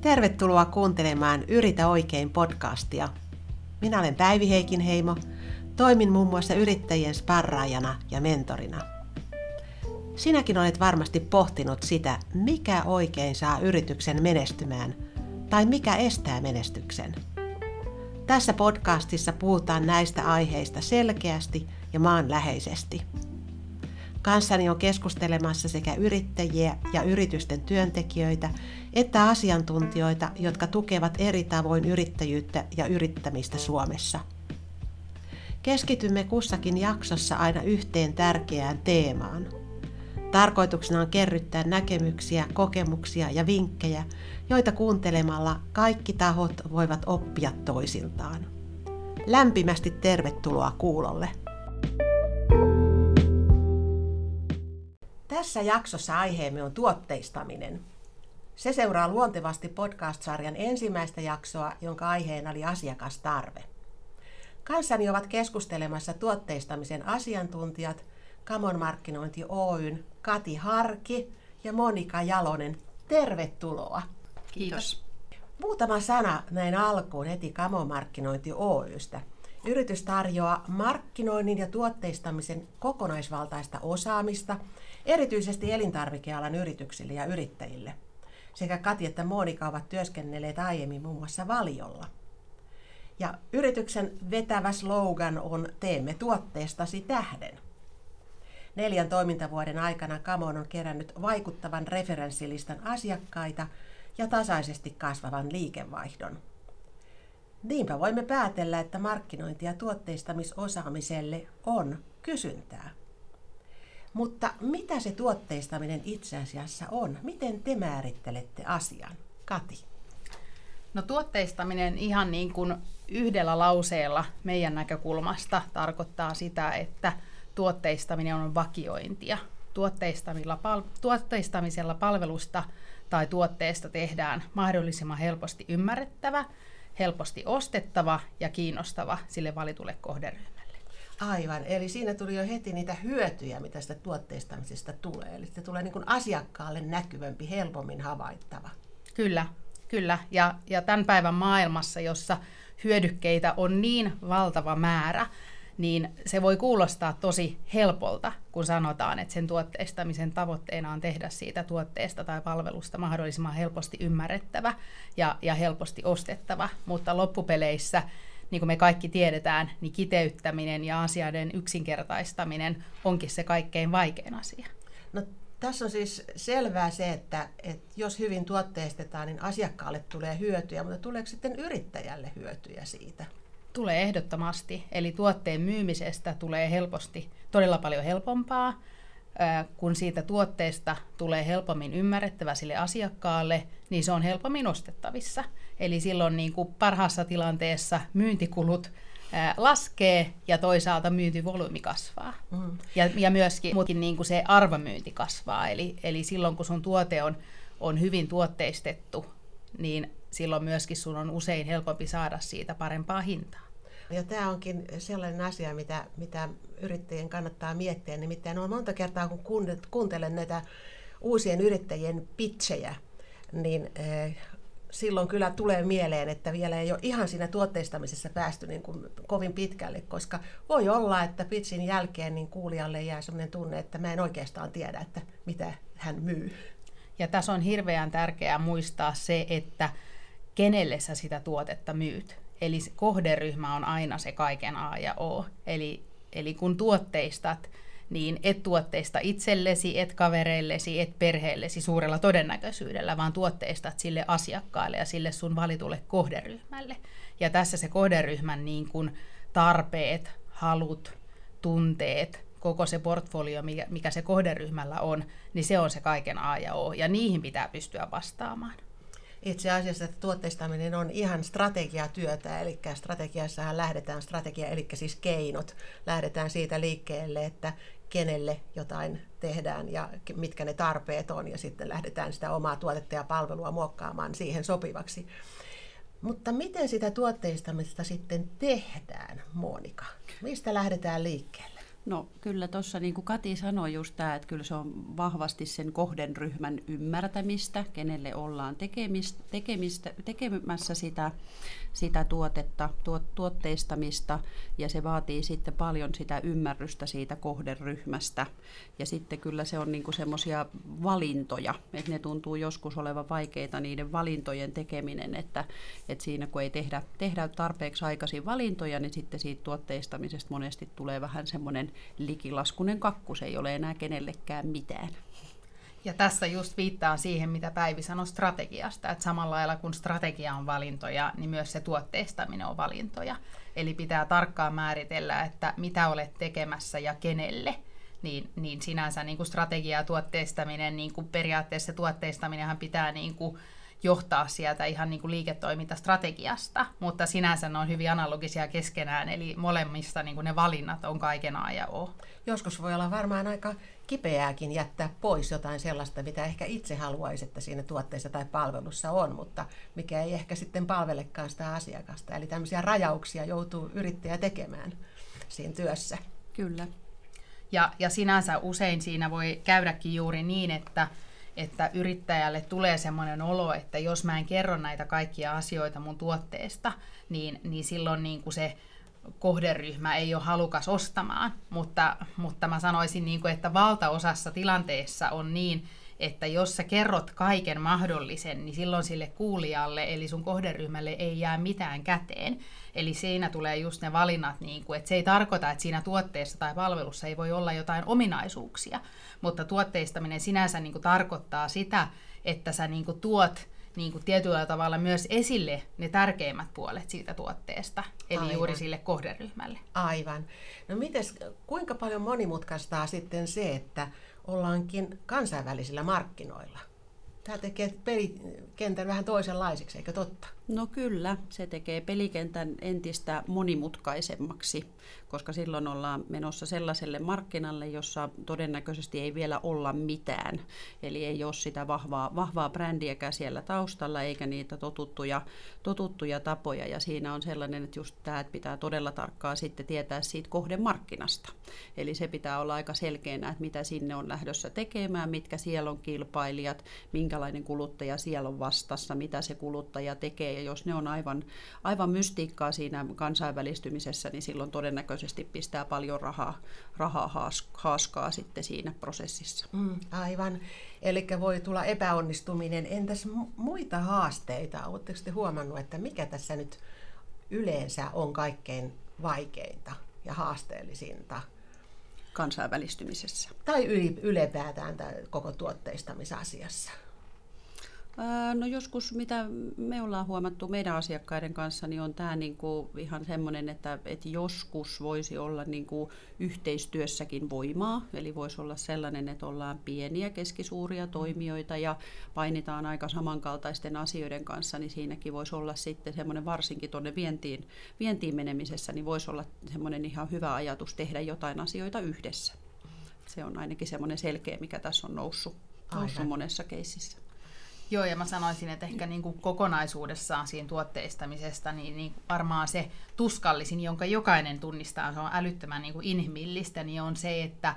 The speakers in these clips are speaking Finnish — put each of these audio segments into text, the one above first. Tervetuloa kuuntelemaan Yritä oikein podcastia. Minä olen Päivi Heikinheimo. Toimin muun muassa yrittäjien sparraajana ja mentorina. Sinäkin olet varmasti pohtinut sitä, mikä oikein saa yrityksen menestymään tai mikä estää menestyksen. Tässä podcastissa puhutaan näistä aiheista selkeästi ja maanläheisesti. Kanssani on keskustelemassa sekä yrittäjiä ja yritysten työntekijöitä että asiantuntijoita, jotka tukevat eri tavoin yrittäjyyttä ja yrittämistä Suomessa. Keskitymme kussakin jaksossa aina yhteen tärkeään teemaan. Tarkoituksena on kerryttää näkemyksiä, kokemuksia ja vinkkejä, joita kuuntelemalla kaikki tahot voivat oppia toisiltaan. Lämpimästi tervetuloa kuulolle! Tässä jaksossa aiheemme on tuotteistaminen. Se seuraa luontevasti podcast-sarjan ensimmäistä jaksoa, jonka aiheena oli asiakastarve. Kanssani ovat keskustelemassa tuotteistamisen asiantuntijat Kamon Markkinointi Oyn Kati Harkki ja Monika Jalonen. Tervetuloa! Kiitos. Muutama sana näin alkuun heti Kamon Markkinointi Oystä. Yritys tarjoaa markkinoinnin ja tuotteistamisen kokonaisvaltaista osaamista, erityisesti elintarvikealan yrityksille ja yrittäjille. Sekä Kati että Monika ovat työskennelleet aiemmin muun muassa Valiolla. Ja yrityksen vetävä slogan on "Teemme tuotteestasi tähden". 4 toimintavuoden aikana Kamon on kerännyt vaikuttavan referenssilistan asiakkaita ja tasaisesti kasvavan liikevaihdon. Niinpä voimme päätellä, että markkinointi- ja tuotteistamisosaamiselle on kysyntää. Mutta mitä se tuotteistaminen itse asiassa on? Miten te määrittelette asian? Kati. No, tuotteistaminen ihan niin kuin yhdellä lauseella meidän näkökulmasta tarkoittaa sitä, että tuotteistaminen on vakiointia. Tuotteistamisella palvelusta tai tuotteesta tehdään mahdollisimman helposti ymmärrettävä, helposti ostettava ja kiinnostava sille valitulle kohderyhmälle. Aivan, eli siinä tuli jo heti niitä hyötyjä, mitä sitä tuotteistamisesta tulee. Eli se tulee niin kuin asiakkaalle näkyvämpi, helpommin havaittava. Kyllä. Ja tämän päivän maailmassa, jossa hyödykkeitä on niin valtava määrä, niin se voi kuulostaa tosi helpolta, kun sanotaan, että sen tuotteistamisen tavoitteena on tehdä siitä tuotteesta tai palvelusta mahdollisimman helposti ymmärrettävä ja helposti ostettava. Mutta loppupeleissä, niin kuin me kaikki tiedetään, niin kiteyttäminen ja asioiden yksinkertaistaminen onkin se kaikkein vaikein asia. No, tässä on siis selvää se, että jos hyvin tuotteistetaan, niin asiakkaalle tulee hyötyjä, mutta tuleeko sitten yrittäjälle hyötyjä siitä? Tulee ehdottomasti, eli tuotteen myymisestä tulee helposti todella paljon helpompaa, kun siitä tuotteesta tulee helpommin ymmärrettävä sille asiakkaalle, niin se on helpommin ostettavissa. Eli silloin niin kuin parhaassa tilanteessa myyntikulut laskee ja toisaalta myyntivolyymi kasvaa. Ja myöskin niin kuin se arvomyynti kasvaa, eli silloin kun sun tuote on hyvin tuotteistettu, niin silloin myöskin sun on usein helpompi saada siitä parempaa hintaa. Ja tämä onkin sellainen asia, mitä yrittäjien kannattaa miettiä. Nimittäin on monta kertaa, kun kuuntelen näitä uusien yrittäjien pitchejä, niin silloin kyllä tulee mieleen, että vielä ei ole ihan siinä tuotteistamisessa päästy niin kuin kovin pitkälle, koska voi olla, että pitchin jälkeen niin kuulijalle jää sellainen tunne, että mä en oikeastaan tiedä, että mitä hän myy. Ja tässä on hirveän tärkeää muistaa se, että kenelle sä sitä tuotetta myyt. Eli se kohderyhmä on aina se kaiken A ja O. Eli kun tuotteistat, niin et tuotteista itsellesi, et kavereillesi, et perheellesi suurella todennäköisyydellä, vaan tuotteistat sille asiakkaalle ja sille sun valitulle kohderyhmälle. Ja tässä se kohderyhmän niin kuin tarpeet, halut, tunteet, koko se portfolio, mikä se kohderyhmällä on, niin se on se kaiken A ja O, ja niihin pitää pystyä vastaamaan. Itse asiassa että tuotteistaminen on ihan strategiatyötä, eli strategiassahan lähdetään lähdetään siitä liikkeelle, että kenelle jotain tehdään ja mitkä ne tarpeet on, ja sitten lähdetään sitä omaa tuotetta ja palvelua muokkaamaan siihen sopivaksi. Mutta miten sitä tuotteistamista sitten tehdään, Monika? Mistä lähdetään liikkeelle? No kyllä tuossa niin kuin Kati sanoi just tämä, että kyllä se on vahvasti sen kohdenryhmän ymmärtämistä, kenelle ollaan tekemässä sitä tuotteistamista, ja se vaatii sitten paljon sitä ymmärrystä siitä kohderyhmästä. Ja sitten kyllä se on niin kuin semmoisia valintoja, että ne tuntuu joskus olevan vaikeita niiden valintojen tekeminen, että siinä kun ei tehdä tarpeeksi aikaisia valintoja, niin sitten siitä tuotteistamisesta monesti tulee vähän semmoinen likilaskunen kakku, se ei ole enää kenellekään mitään. Ja tässä just viittaan siihen, mitä Päivi sanoi strategiasta, että samalla lailla kun strategia on valintoja, niin myös se tuotteistaminen on valintoja. Eli pitää tarkkaan määritellä, että mitä olet tekemässä ja kenelle. Niin sinänsä niin kuin strategia ja tuotteistaminen, niin kuin periaatteessa tuotteistaminenhan pitää niin kuin johtaa sieltä ihan niin kuin liiketoimintastrategiasta, mutta sinänsä ne on hyvin analogisia keskenään, eli molemmista niin kuin ne valinnat on kaiken A ja O. Joskus voi olla varmaan aika kipeääkin jättää pois jotain sellaista, mitä ehkä itse haluaisi, että siinä tuotteessa tai palvelussa on, mutta mikä ei ehkä sitten palvelekaan sitä asiakasta. Eli tämmöisiä rajauksia joutuu yrittäjä tekemään siinä työssä. Kyllä. Ja sinänsä usein siinä voi käydäkin juuri niin, että yrittäjälle tulee semmoinen olo, että jos mä en kerro näitä kaikkia asioita mun tuotteesta, niin silloin niin kuin se kohderyhmä ei ole halukas ostamaan. Mutta mä sanoisin, niin kuin, että valtaosassa tilanteessa on niin, että jos sä kerrot kaiken mahdollisen, niin silloin sille kuulijalle, eli sun kohderyhmälle ei jää mitään käteen. Eli siinä tulee just ne valinnat, niin kuin, että se ei tarkoita, että siinä tuotteessa tai palvelussa ei voi olla jotain ominaisuuksia, mutta tuotteistaminen sinänsä niin kuin tarkoittaa sitä, että sä niin kuin tuot niin kuin tietyllä tavalla myös esille ne tärkeimmät puolet siitä tuotteesta, eli aivan, juuri sille kohderyhmälle. Aivan. No kuinka paljon monimutkaistaa sitten se, että ollaankin kansainvälisillä markkinoilla? Tämä tekee pelikentän vähän toisenlaiseksi, eikö totta? No kyllä, se tekee pelikentän entistä monimutkaisemmaksi, koska silloin ollaan menossa sellaiselle markkinalle, jossa todennäköisesti ei vielä olla mitään. Eli ei ole sitä vahvaa brändiäkään siellä taustalla, eikä niitä totuttuja tapoja. Ja siinä on sellainen, että just tämä pitää todella tarkkaan sitten tietää siitä kohdemarkkinasta. Eli se pitää olla aika selkeänä, että mitä sinne on lähdössä tekemään, mitkä siellä on kilpailijat, minkälainen kuluttaja siellä on vastassa, mitä se kuluttaja tekee. Ja jos ne on aivan mystiikkaa siinä kansainvälistymisessä, niin silloin todennäköisesti pistää paljon rahaa haaskaa sitten siinä prosessissa. Aivan. Eli voi tulla epäonnistuminen. Entäs muita haasteita? Oletteko te huomannut, että mikä tässä nyt yleensä on kaikkein vaikeinta ja haasteellisinta kansainvälistymisessä? Tai ylipäätään koko tuotteistamisasiassa? No joskus, mitä me ollaan huomattu meidän asiakkaiden kanssa, niin on tämä niinku ihan semmoinen, että joskus voisi olla niinku yhteistyössäkin voimaa. Eli voisi olla sellainen, että ollaan pieniä, keskisuuria toimijoita ja painitaan aika samankaltaisten asioiden kanssa, niin siinäkin voisi olla sitten semmoinen, varsinkin tuonne vientiin menemisessä, niin voisi olla semmoinen ihan hyvä ajatus tehdä jotain asioita yhdessä. Se on ainakin semmoinen selkeä, mikä tässä on noussut monessa keississä. Joo, ja mä sanoisin, että ehkä niin kuin kokonaisuudessaan siinä tuotteistamisesta niin varmaan se tuskallisin, jonka jokainen tunnistaa, se on älyttömän niin kuin inhimillistä, niin on se, että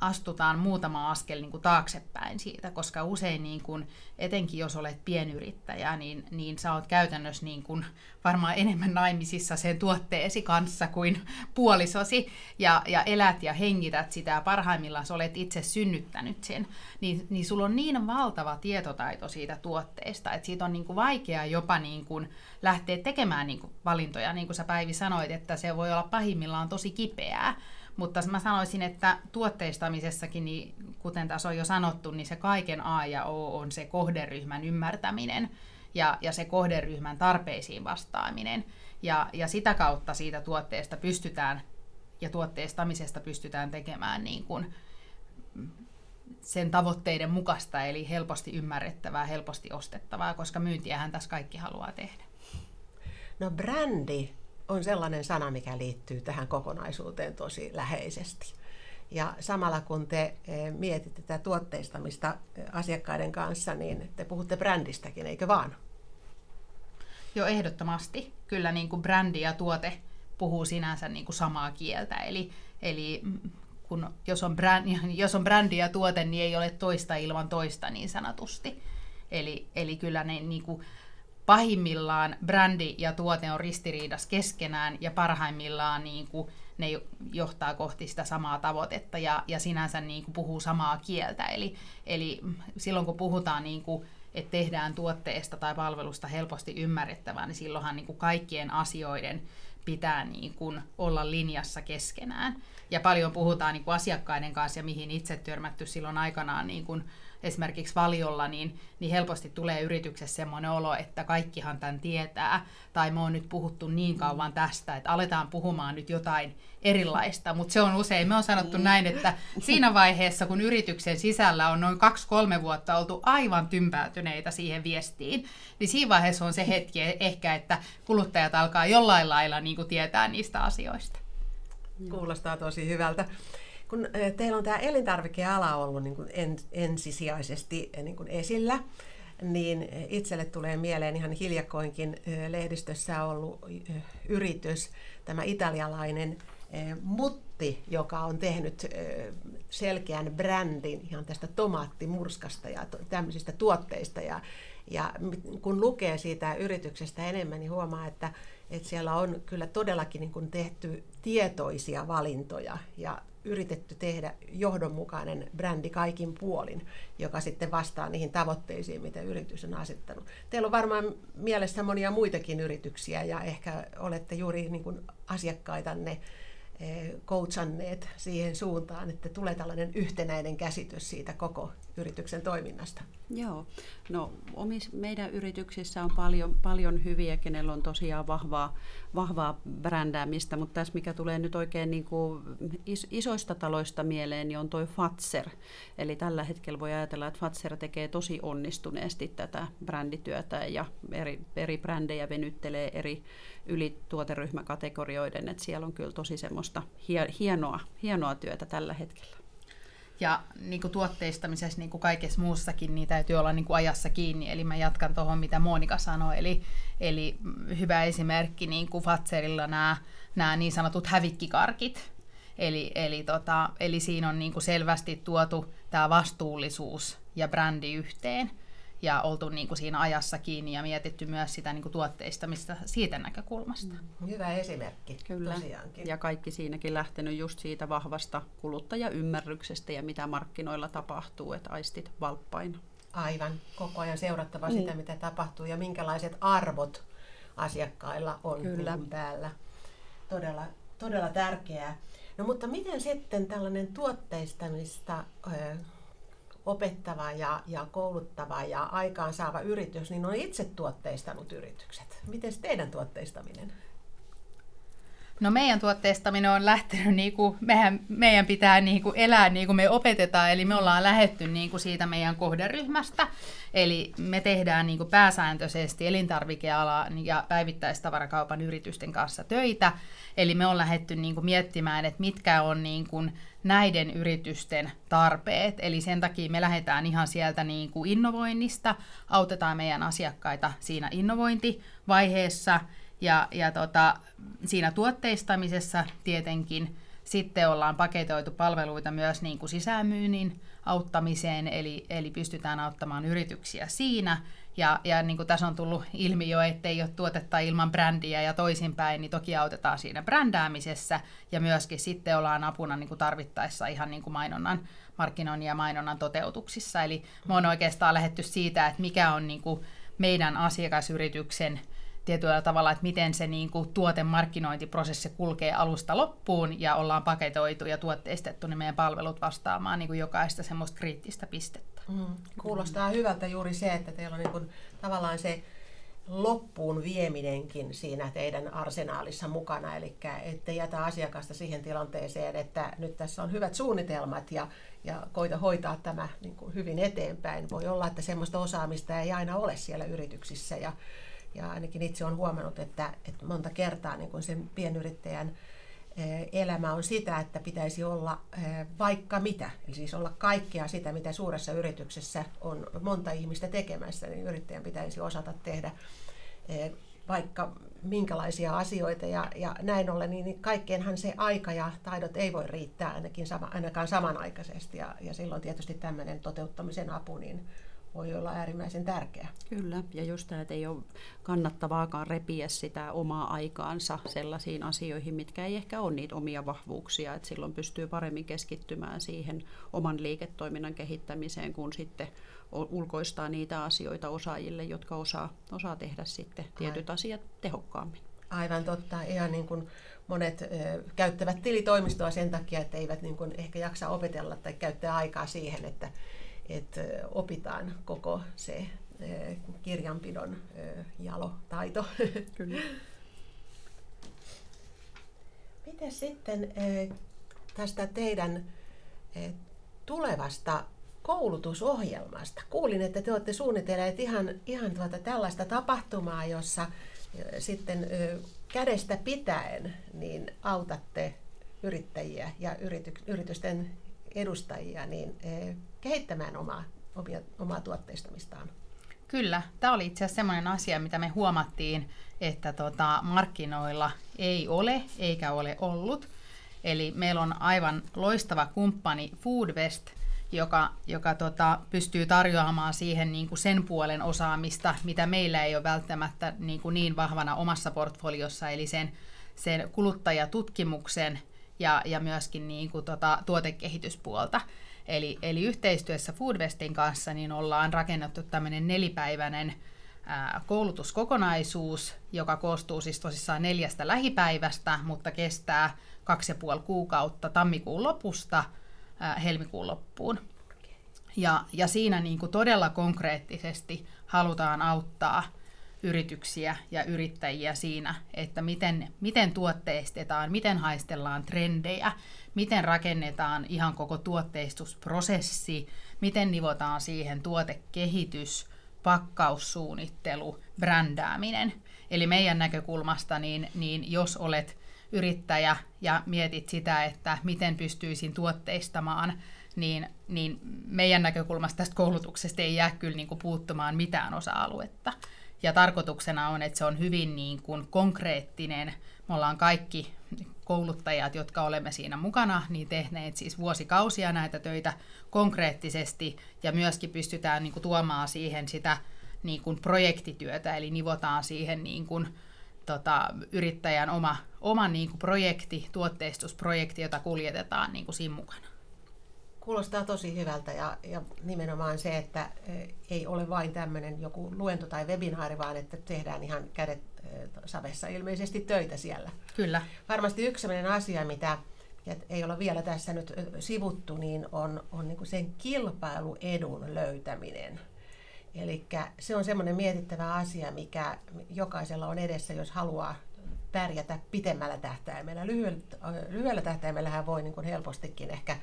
astutaan muutama askel niin kuin taaksepäin siitä, koska usein, niin kuin, etenkin jos olet pienyrittäjä, niin sä oot käytännössä niin kuin varmaan enemmän naimisissa sen tuotteesi kanssa kuin puolisosi, ja elät ja hengität sitä, ja parhaimmillaan sä olet itse synnyttänyt sen, niin sulla on niin valtava tietotaito siitä tuotteesta, että siitä on niin kuin vaikea jopa niin kuin lähteä tekemään niin kuin valintoja, niin kuin sä Päivi sanoit, että se voi olla pahimmillaan tosi kipeää. Mutta mä sanoisin, että tuotteistamisessakin, niin kuten tässä on jo sanottu, niin se kaiken A ja O on se kohderyhmän ymmärtäminen ja se kohderyhmän tarpeisiin vastaaminen. Ja sitä kautta siitä tuotteesta pystytään ja tuotteistamisesta pystytään tekemään niin kuin sen tavoitteiden mukaista, eli helposti ymmärrettävää, helposti ostettavaa, koska myyntiähän tässä kaikki haluaa tehdä. No brändi on sellainen sana, mikä liittyy tähän kokonaisuuteen tosi läheisesti. Ja samalla kun te mietitte tätä tuotteistamista asiakkaiden kanssa, niin te puhutte brändistäkin, eikö vaan? Joo, ehdottomasti. Kyllä niin kuin brändi ja tuote puhuu sinänsä niin kuin samaa kieltä. Eli kun jos on brändi ja tuote, niin ei ole toista ilman toista niin sanotusti. Eli kyllä ne niinku pahimmillaan brändi ja tuote on ristiriidassa keskenään ja parhaimmillaan niinku ne johtaa kohti sitä samaa tavoitetta ja sinänsä niinku puhuu samaa kieltä. Eli silloin kun puhutaan niinku, että tehdään tuotteesta tai palvelusta helposti ymmärrettävää, niin silloinhan niinku kaikkien asioiden pitää niin kuin olla linjassa keskenään. Ja paljon puhutaan niin kuin asiakkaiden kanssa ja mihin itse törmätty silloin aikanaan niin kuin esimerkiksi Valiolla, niin helposti tulee yrityksessä semmoinen olo, että kaikkihan tämän tietää. Tai me on nyt puhuttu niin kauan tästä, että aletaan puhumaan nyt jotain erilaista. Mutta se on usein, me on sanottu näin, että siinä vaiheessa, kun yrityksen sisällä on noin 2-3 vuotta oltu aivan tympäätyneitä siihen viestiin, niin siinä vaiheessa on se hetki ehkä, että kuluttajat alkaa jollain lailla niin kuin tietää niistä asioista. Kuulostaa tosi hyvältä. Kun teillä on tämä elintarvikeala ollut niin kuin ensisijaisesti niin kuin esillä, niin itselle tulee mieleen ihan hiljakoinkin lehdistössä ollut yritys, tämä italialainen Mutti, joka on tehnyt selkeän brändin ihan tästä tomaattimurskasta ja tämmöisistä tuotteista. Ja kun lukee siitä yrityksestä enemmän, niin huomaa, että siellä on kyllä todellakin niin kuin tehty tietoisia valintoja ja yritetty tehdä johdonmukainen brändi kaikin puolin, joka sitten vastaa niihin tavoitteisiin, mitä yritys on asettanut. Teillä on varmaan mielessä monia muitakin yrityksiä ja ehkä olette juuri niin kuin asiakkaitanne coachanneet siihen suuntaan, että tulee tällainen yhtenäinen käsitys siitä koko yrityksen toiminnasta. Joo, no meidän yrityksissä on paljon hyviä, kenellä on tosiaan vahvaa brändäämistä, mutta tässä mikä tulee nyt oikein niin kuin isoista taloista mieleen, niin on toi Fazer. Eli tällä hetkellä voi ajatella, että Fazer tekee tosi onnistuneesti tätä brändityötä ja eri brändejä venyttelee eri yli tuoteryhmäkategorioiden, että siellä on kyllä tosi semmoista hienoa työtä tällä hetkellä. Ja niin kuin tuotteistamisessa, niin kuin kaikessa muussakin, niin täytyy olla niin kuin ajassa kiinni. Eli mä jatkan tuohon, mitä Monika sanoi. Eli hyvä esimerkki, niin kuin Fazerilla nämä niin sanotut hävikkikarkit. Eli siinä on niin kuin selvästi tuotu tämä vastuullisuus ja brändi yhteen. Ja oltu niin kuin siinä ajassa kiinni ja mietitty myös sitä niin kuin tuotteistamista siitä näkökulmasta. Hyvä esimerkki. Kyllä. Tosiaankin. Ja kaikki siinäkin lähtenyt just siitä vahvasta kuluttajaymmärryksestä ja mitä markkinoilla tapahtuu, että aistit valppaina. Aivan. Koko ajan seurattava sitä, mitä tapahtuu ja minkälaiset arvot asiakkailla on päällä. Todella, todella tärkeää. No mutta miten sitten tällainen tuotteistamista opettava ja kouluttava ja aikaansaava yritys, niin on itse tuotteistanut yritykset. Miten teidän tuotteistaminen? No meidän tuotteistaminen on lähtenyt, niinku, meidän pitää niinku elää niin kuin me opetetaan, eli me ollaan lähdetty niinku siitä meidän kohderyhmästä. Eli me tehdään niinku pääsääntöisesti elintarvikealan ja päivittäistavarakaupan yritysten kanssa töitä. Eli me on lähdetty niinku miettimään, että mitkä on niinku näiden yritysten tarpeet. Eli sen takia me lähdetään ihan sieltä niin kuin innovoinnista, autetaan meidän asiakkaita siinä innovointivaiheessa ja siinä tuotteistamisessa tietenkin. Sitten ollaan paketoitu palveluita myös niin kuin sisämyynnin auttamiseen, eli pystytään auttamaan yrityksiä siinä. Ja niin kuin tässä on tullut ilmi jo, ettei ole tuotetta ilman brändiä ja toisinpäin, niin toki autetaan siinä brändäämisessä. Ja myöskin sitten ollaan apuna niin kuin tarvittaessa ihan niin kuin mainonnan, markkinoinnin ja mainonnan toteutuksissa. Eli me on oikeastaan lähdetty siitä, että mikä on niin kuin meidän asiakasyrityksen tietyllä tavalla, että miten se niin kuin tuotemarkkinointiprosessi kulkee alusta loppuun ja ollaan paketoitu ja tuotteistettu ne meidän palvelut vastaamaan niin kuin jokaista semmoista kriittistä pistettä. Kuulostaa hyvältä juuri se, että teillä on niin kuin tavallaan se loppuun vieminenkin siinä teidän arsenaalissa mukana, eli ette jätä asiakasta siihen tilanteeseen, että nyt tässä on hyvät suunnitelmat ja koita hoitaa tämä niin kuin hyvin eteenpäin. Voi olla, että semmoista osaamista ei aina ole siellä yrityksissä ja ainakin itse olen huomannut, että monta kertaa niin kun sen pienyrittäjän elämä on sitä, että pitäisi olla vaikka mitä. Eli siis olla kaikkea sitä, mitä suuressa yrityksessä on monta ihmistä tekemässä, niin yrittäjän pitäisi osata tehdä vaikka minkälaisia asioita ja näin ollen, niin kaikkeenhan se aika ja taidot ei voi riittää ainakaan samanaikaisesti ja silloin tietysti tämmöinen toteuttamisen apu niin voi olla äärimmäisen tärkeä. Kyllä, ja just tämä, että ei ole kannattavaakaan repiä sitä omaa aikaansa sellaisiin asioihin, mitkä ei ehkä ole niitä omia vahvuuksia, että silloin pystyy paremmin keskittymään siihen oman liiketoiminnan kehittämiseen, kun sitten ulkoistaa niitä asioita osaajille, jotka osaa tehdä sitten tietyt asiat tehokkaammin. Aivan totta. Ihan niin kuin monet käyttävät tilitoimistoa sen takia, että eivät niin kuin ehkä jaksa opetella tai käyttää aikaa siihen, että opitaan koko se kirjanpidon jalotaito. Kyllä. Miten sitten tästä teidän tulevasta koulutusohjelmasta? Kuulin, että te olette suunnitelleet ihan tällaista tapahtumaa, jossa sitten kädestä pitäen niin autatte yrittäjiä ja yritysten edustajia niin kehittämään omaa tuotteistamistaan. Kyllä. Tämä oli itse asiassa sellainen asia, mitä me huomattiin, että markkinoilla ei ole eikä ole ollut. Eli meillä on aivan loistava kumppani Foodvest, joka pystyy tarjoamaan siihen niin kuin sen puolen osaamista, mitä meillä ei ole välttämättä niin vahvana omassa portfoliossa, eli sen kuluttajatutkimuksen ja myöskin niin kuin tuotekehityspuolta. Eli yhteistyössä Foodvestin kanssa niin ollaan rakennettu tämmöinen 4-päiväinen koulutuskokonaisuus, joka koostuu siis tosissaan 4 lähipäivästä, mutta kestää 2,5 kuukautta tammikuun lopusta helmikuun loppuun. Ja siinä niin kuin todella konkreettisesti halutaan auttaa yrityksiä ja yrittäjiä siinä, että miten tuotteistetaan, miten haistellaan trendejä, miten rakennetaan ihan koko tuotteistusprosessi, miten nivotaan siihen tuotekehitys, pakkaussuunnittelu, brändääminen. Eli meidän näkökulmasta, niin jos olet yrittäjä ja mietit sitä, että miten pystyisin tuotteistamaan, niin meidän näkökulmasta tästä koulutuksesta ei jää kyllä niin kuin puuttumaan mitään osa-aluetta. Ja tarkoituksena on, että se on hyvin niin kuin konkreettinen. Me ollaan kaikki kouluttajat, jotka olemme siinä mukana, niin tehneet siis vuosikausia näitä töitä konkreettisesti ja myöskin pystytään niin kuin tuomaan siihen sitä niin kuin projektityötä, eli nivotaan siihen niin kuin yrittäjän oma niin kuin projekti, tuotteistusprojekti, jota kuljetetaan niin kuin siinä mukana. Kuulostaa tosi hyvältä ja nimenomaan se, että ei ole vain tämmöinen joku luento tai webinaari, vaan että tehdään ihan kädet savessa ilmeisesti töitä siellä. Kyllä. Varmasti yksi sellainen asia, mitä ei ole vielä tässä nyt sivuttu, niin on niin kuin sen kilpailuedun löytäminen. Eli se on semmoinen mietittävä asia, mikä jokaisella on edessä, jos haluaa pärjätä pitemmällä tähtäimellä. Lyhyellä tähtäimellähän voi niin kuin helpostikin ehkä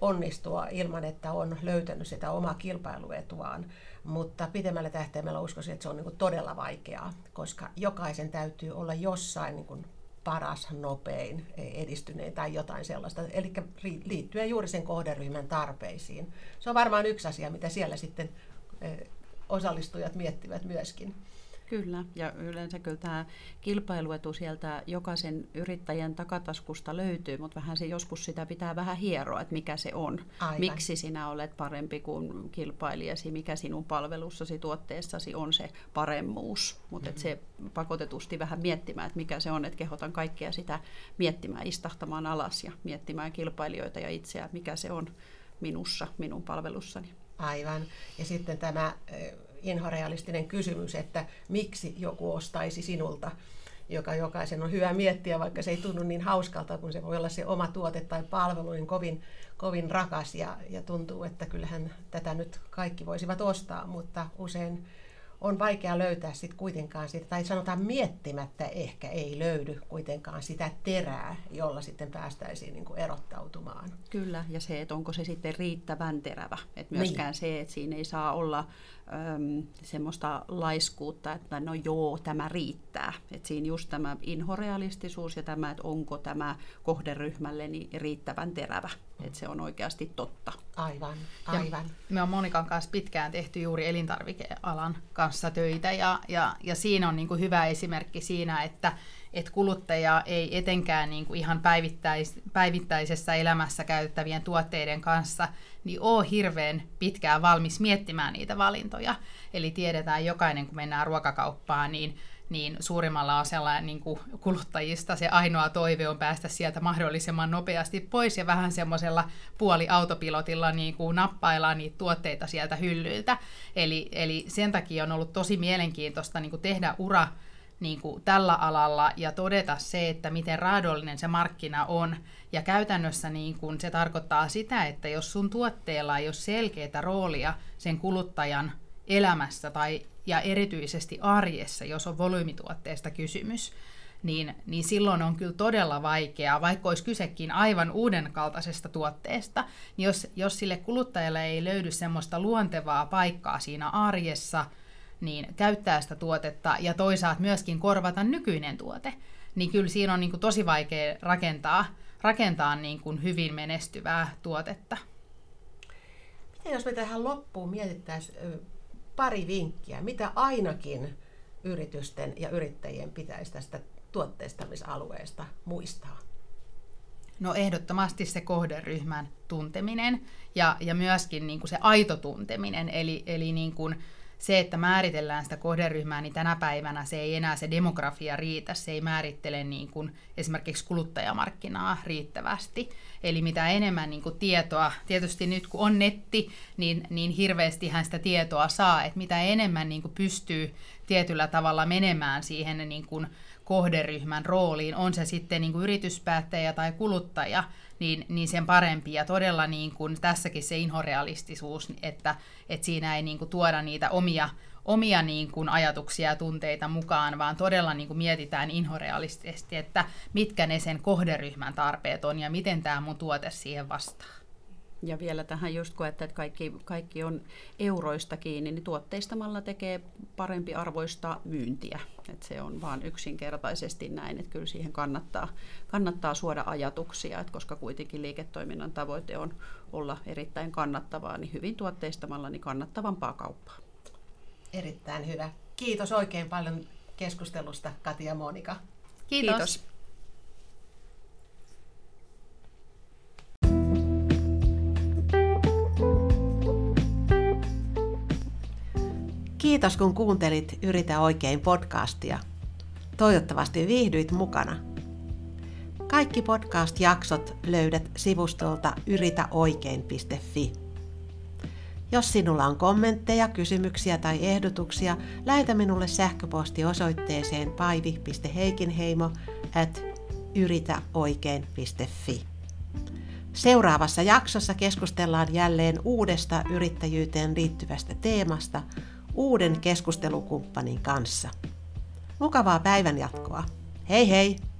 onnistua ilman, että on löytänyt sitä omaa kilpailuetuaan, mutta pitemmällä tähtäimellä uskoisin, että se on niin kuin todella vaikeaa, koska jokaisen täytyy olla jossain niin kuin paras, nopein, edistyneen tai jotain sellaista, eli liittyen juuri sen kohderyhmän tarpeisiin. Se on varmaan yksi asia, mitä siellä sitten osallistujat miettivät myöskin. Kyllä, ja yleensä kyllä tämä kilpailuetu sieltä jokaisen yrittäjän takataskusta löytyy, mutta vähän se joskus sitä pitää vähän hieroa, että mikä se on. Aivan. Miksi sinä olet parempi kuin kilpailijasi, mikä sinun palvelussasi, tuotteessasi on se paremmuus. Mutta se pakotetusti vähän miettimään, että mikä se on, että kehotan kaikkea sitä miettimään, istahtamaan alas ja miettimään kilpailijoita ja itseään, mikä se on minussa, minun palvelussani. Aivan, ja sitten tämä inhorealistinen kysymys, että miksi joku ostaisi sinulta, joka jokaisen on hyvä miettiä, vaikka se ei tunnu niin hauskalta, kun se voi olla se oma tuote tai palvelu, niin kovin rakas ja tuntuu, että kyllähän tätä nyt kaikki voisivat ostaa, mutta usein on vaikea löytää sitten kuitenkaan sitä, tai sanotaan miettimättä ehkä ei löydy kuitenkaan sitä terää, jolla sitten päästäisiin niin kuin erottautumaan. Kyllä, ja se, että onko se sitten riittävän terävä. Että myöskään niin. Se, että siinä ei saa olla semmoista laiskuutta, että no joo, tämä riittää. Että siinä just tämä inhorealistisuus ja tämä, että onko tämä kohderyhmälle niin riittävän terävä. että se on oikeasti totta. Aivan. Me on Monikan kanssa pitkään tehty juuri elintarvikealan kanssa töitä ja siinä on niin kuin hyvä esimerkki siinä, että kuluttaja ei etenkään niin kuin ihan päivittäisessä elämässä käytettävien tuotteiden kanssa niin ole hirveän pitkään valmis miettimään niitä valintoja. Eli tiedetään jokainen, kun mennään ruokakauppaan, niin suurimmalla osalla niin kuin kuluttajista se ainoa toive on päästä sieltä mahdollisimman nopeasti pois ja vähän semmoisella puoliautopilotilla niin kuin nappaillaan niitä tuotteita sieltä hyllyltä. Eli sen takia on ollut tosi mielenkiintoista niin kuin tehdä ura niin kuin tällä alalla ja todeta se, että miten raadollinen se markkina on. Ja käytännössä niin kuin se tarkoittaa sitä, että jos sun tuotteella ei ole selkeää roolia sen kuluttajan elämässä ja erityisesti arjessa, jos on volyymituotteesta kysymys, niin silloin on kyllä todella vaikeaa, vaikka olisi kysekin aivan uuden kaltaisesta tuotteesta, niin jos sille kuluttajalle ei löydy semmoista luontevaa paikkaa siinä arjessa, niin käyttää sitä tuotetta ja toisaalta myöskin korvata nykyinen tuote, niin kyllä siinä on niin kuin tosi vaikea rakentaa niin kuin hyvin menestyvää tuotetta. Miten jos me tähän loppuun mietittäisiin pari vinkkiä, mitä ainakin yritysten ja yrittäjien pitäisi tästä tuotteistamisalueesta muistaa? No ehdottomasti se kohderyhmän tunteminen ja myöskin niin kuin se aito tunteminen, eli niin kuin se, että määritellään sitä kohderyhmää, niin tänä päivänä se ei enää se demografia riitä, se ei määrittele niin kuin esimerkiksi kuluttajamarkkinaa riittävästi. Eli mitä enemmän niin kuin tietoa, tietysti nyt kun on netti, niin hirveästihän sitä tietoa saa, että mitä enemmän niin kuin pystyy tietyllä tavalla menemään siihen niin kuin kohderyhmän rooliin, on se sitten niin kuin yrityspäättäjä tai kuluttaja, niin sen parempi. Ja todella niin kuin tässäkin se inhorealistisuus, että siinä ei niin kuin tuoda niitä omia niin kuin ajatuksia ja tunteita mukaan, vaan todella niin kuin mietitään inhorealistisesti, että mitkä ne sen kohderyhmän tarpeet on ja miten tämä mun tuote siihen vastaa. Ja vielä tähän just kun, että kaikki on euroista kiinni, niin tuotteistamalla tekee parempi arvoista myyntiä. Et se on vaan yksinkertaisesti näin, että kyllä siihen kannattaa suoda ajatuksia, et koska kuitenkin liiketoiminnan tavoite on olla erittäin kannattavaa, niin hyvin tuotteistamalla niin kannattavampaa kauppaa. Erittäin hyvä. Kiitos oikein paljon keskustelusta, Kati ja Monika. Kiitos. Kiitos kun kuuntelit Yritä oikein -podcastia. Toivottavasti viihdyit mukana. Kaikki podcast-jaksot löydät sivustolta yritäoikein.fi. Jos sinulla on kommentteja, kysymyksiä tai ehdotuksia, lähetä minulle sähköpostiosoitteeseen paivi.heikinheimo@yritäoikein.fi. Seuraavassa jaksossa keskustellaan jälleen uudesta yrittäjyyteen liittyvästä teemasta uuden keskustelukumppanin kanssa. Mukavaa päivänjatkoa. Hei hei!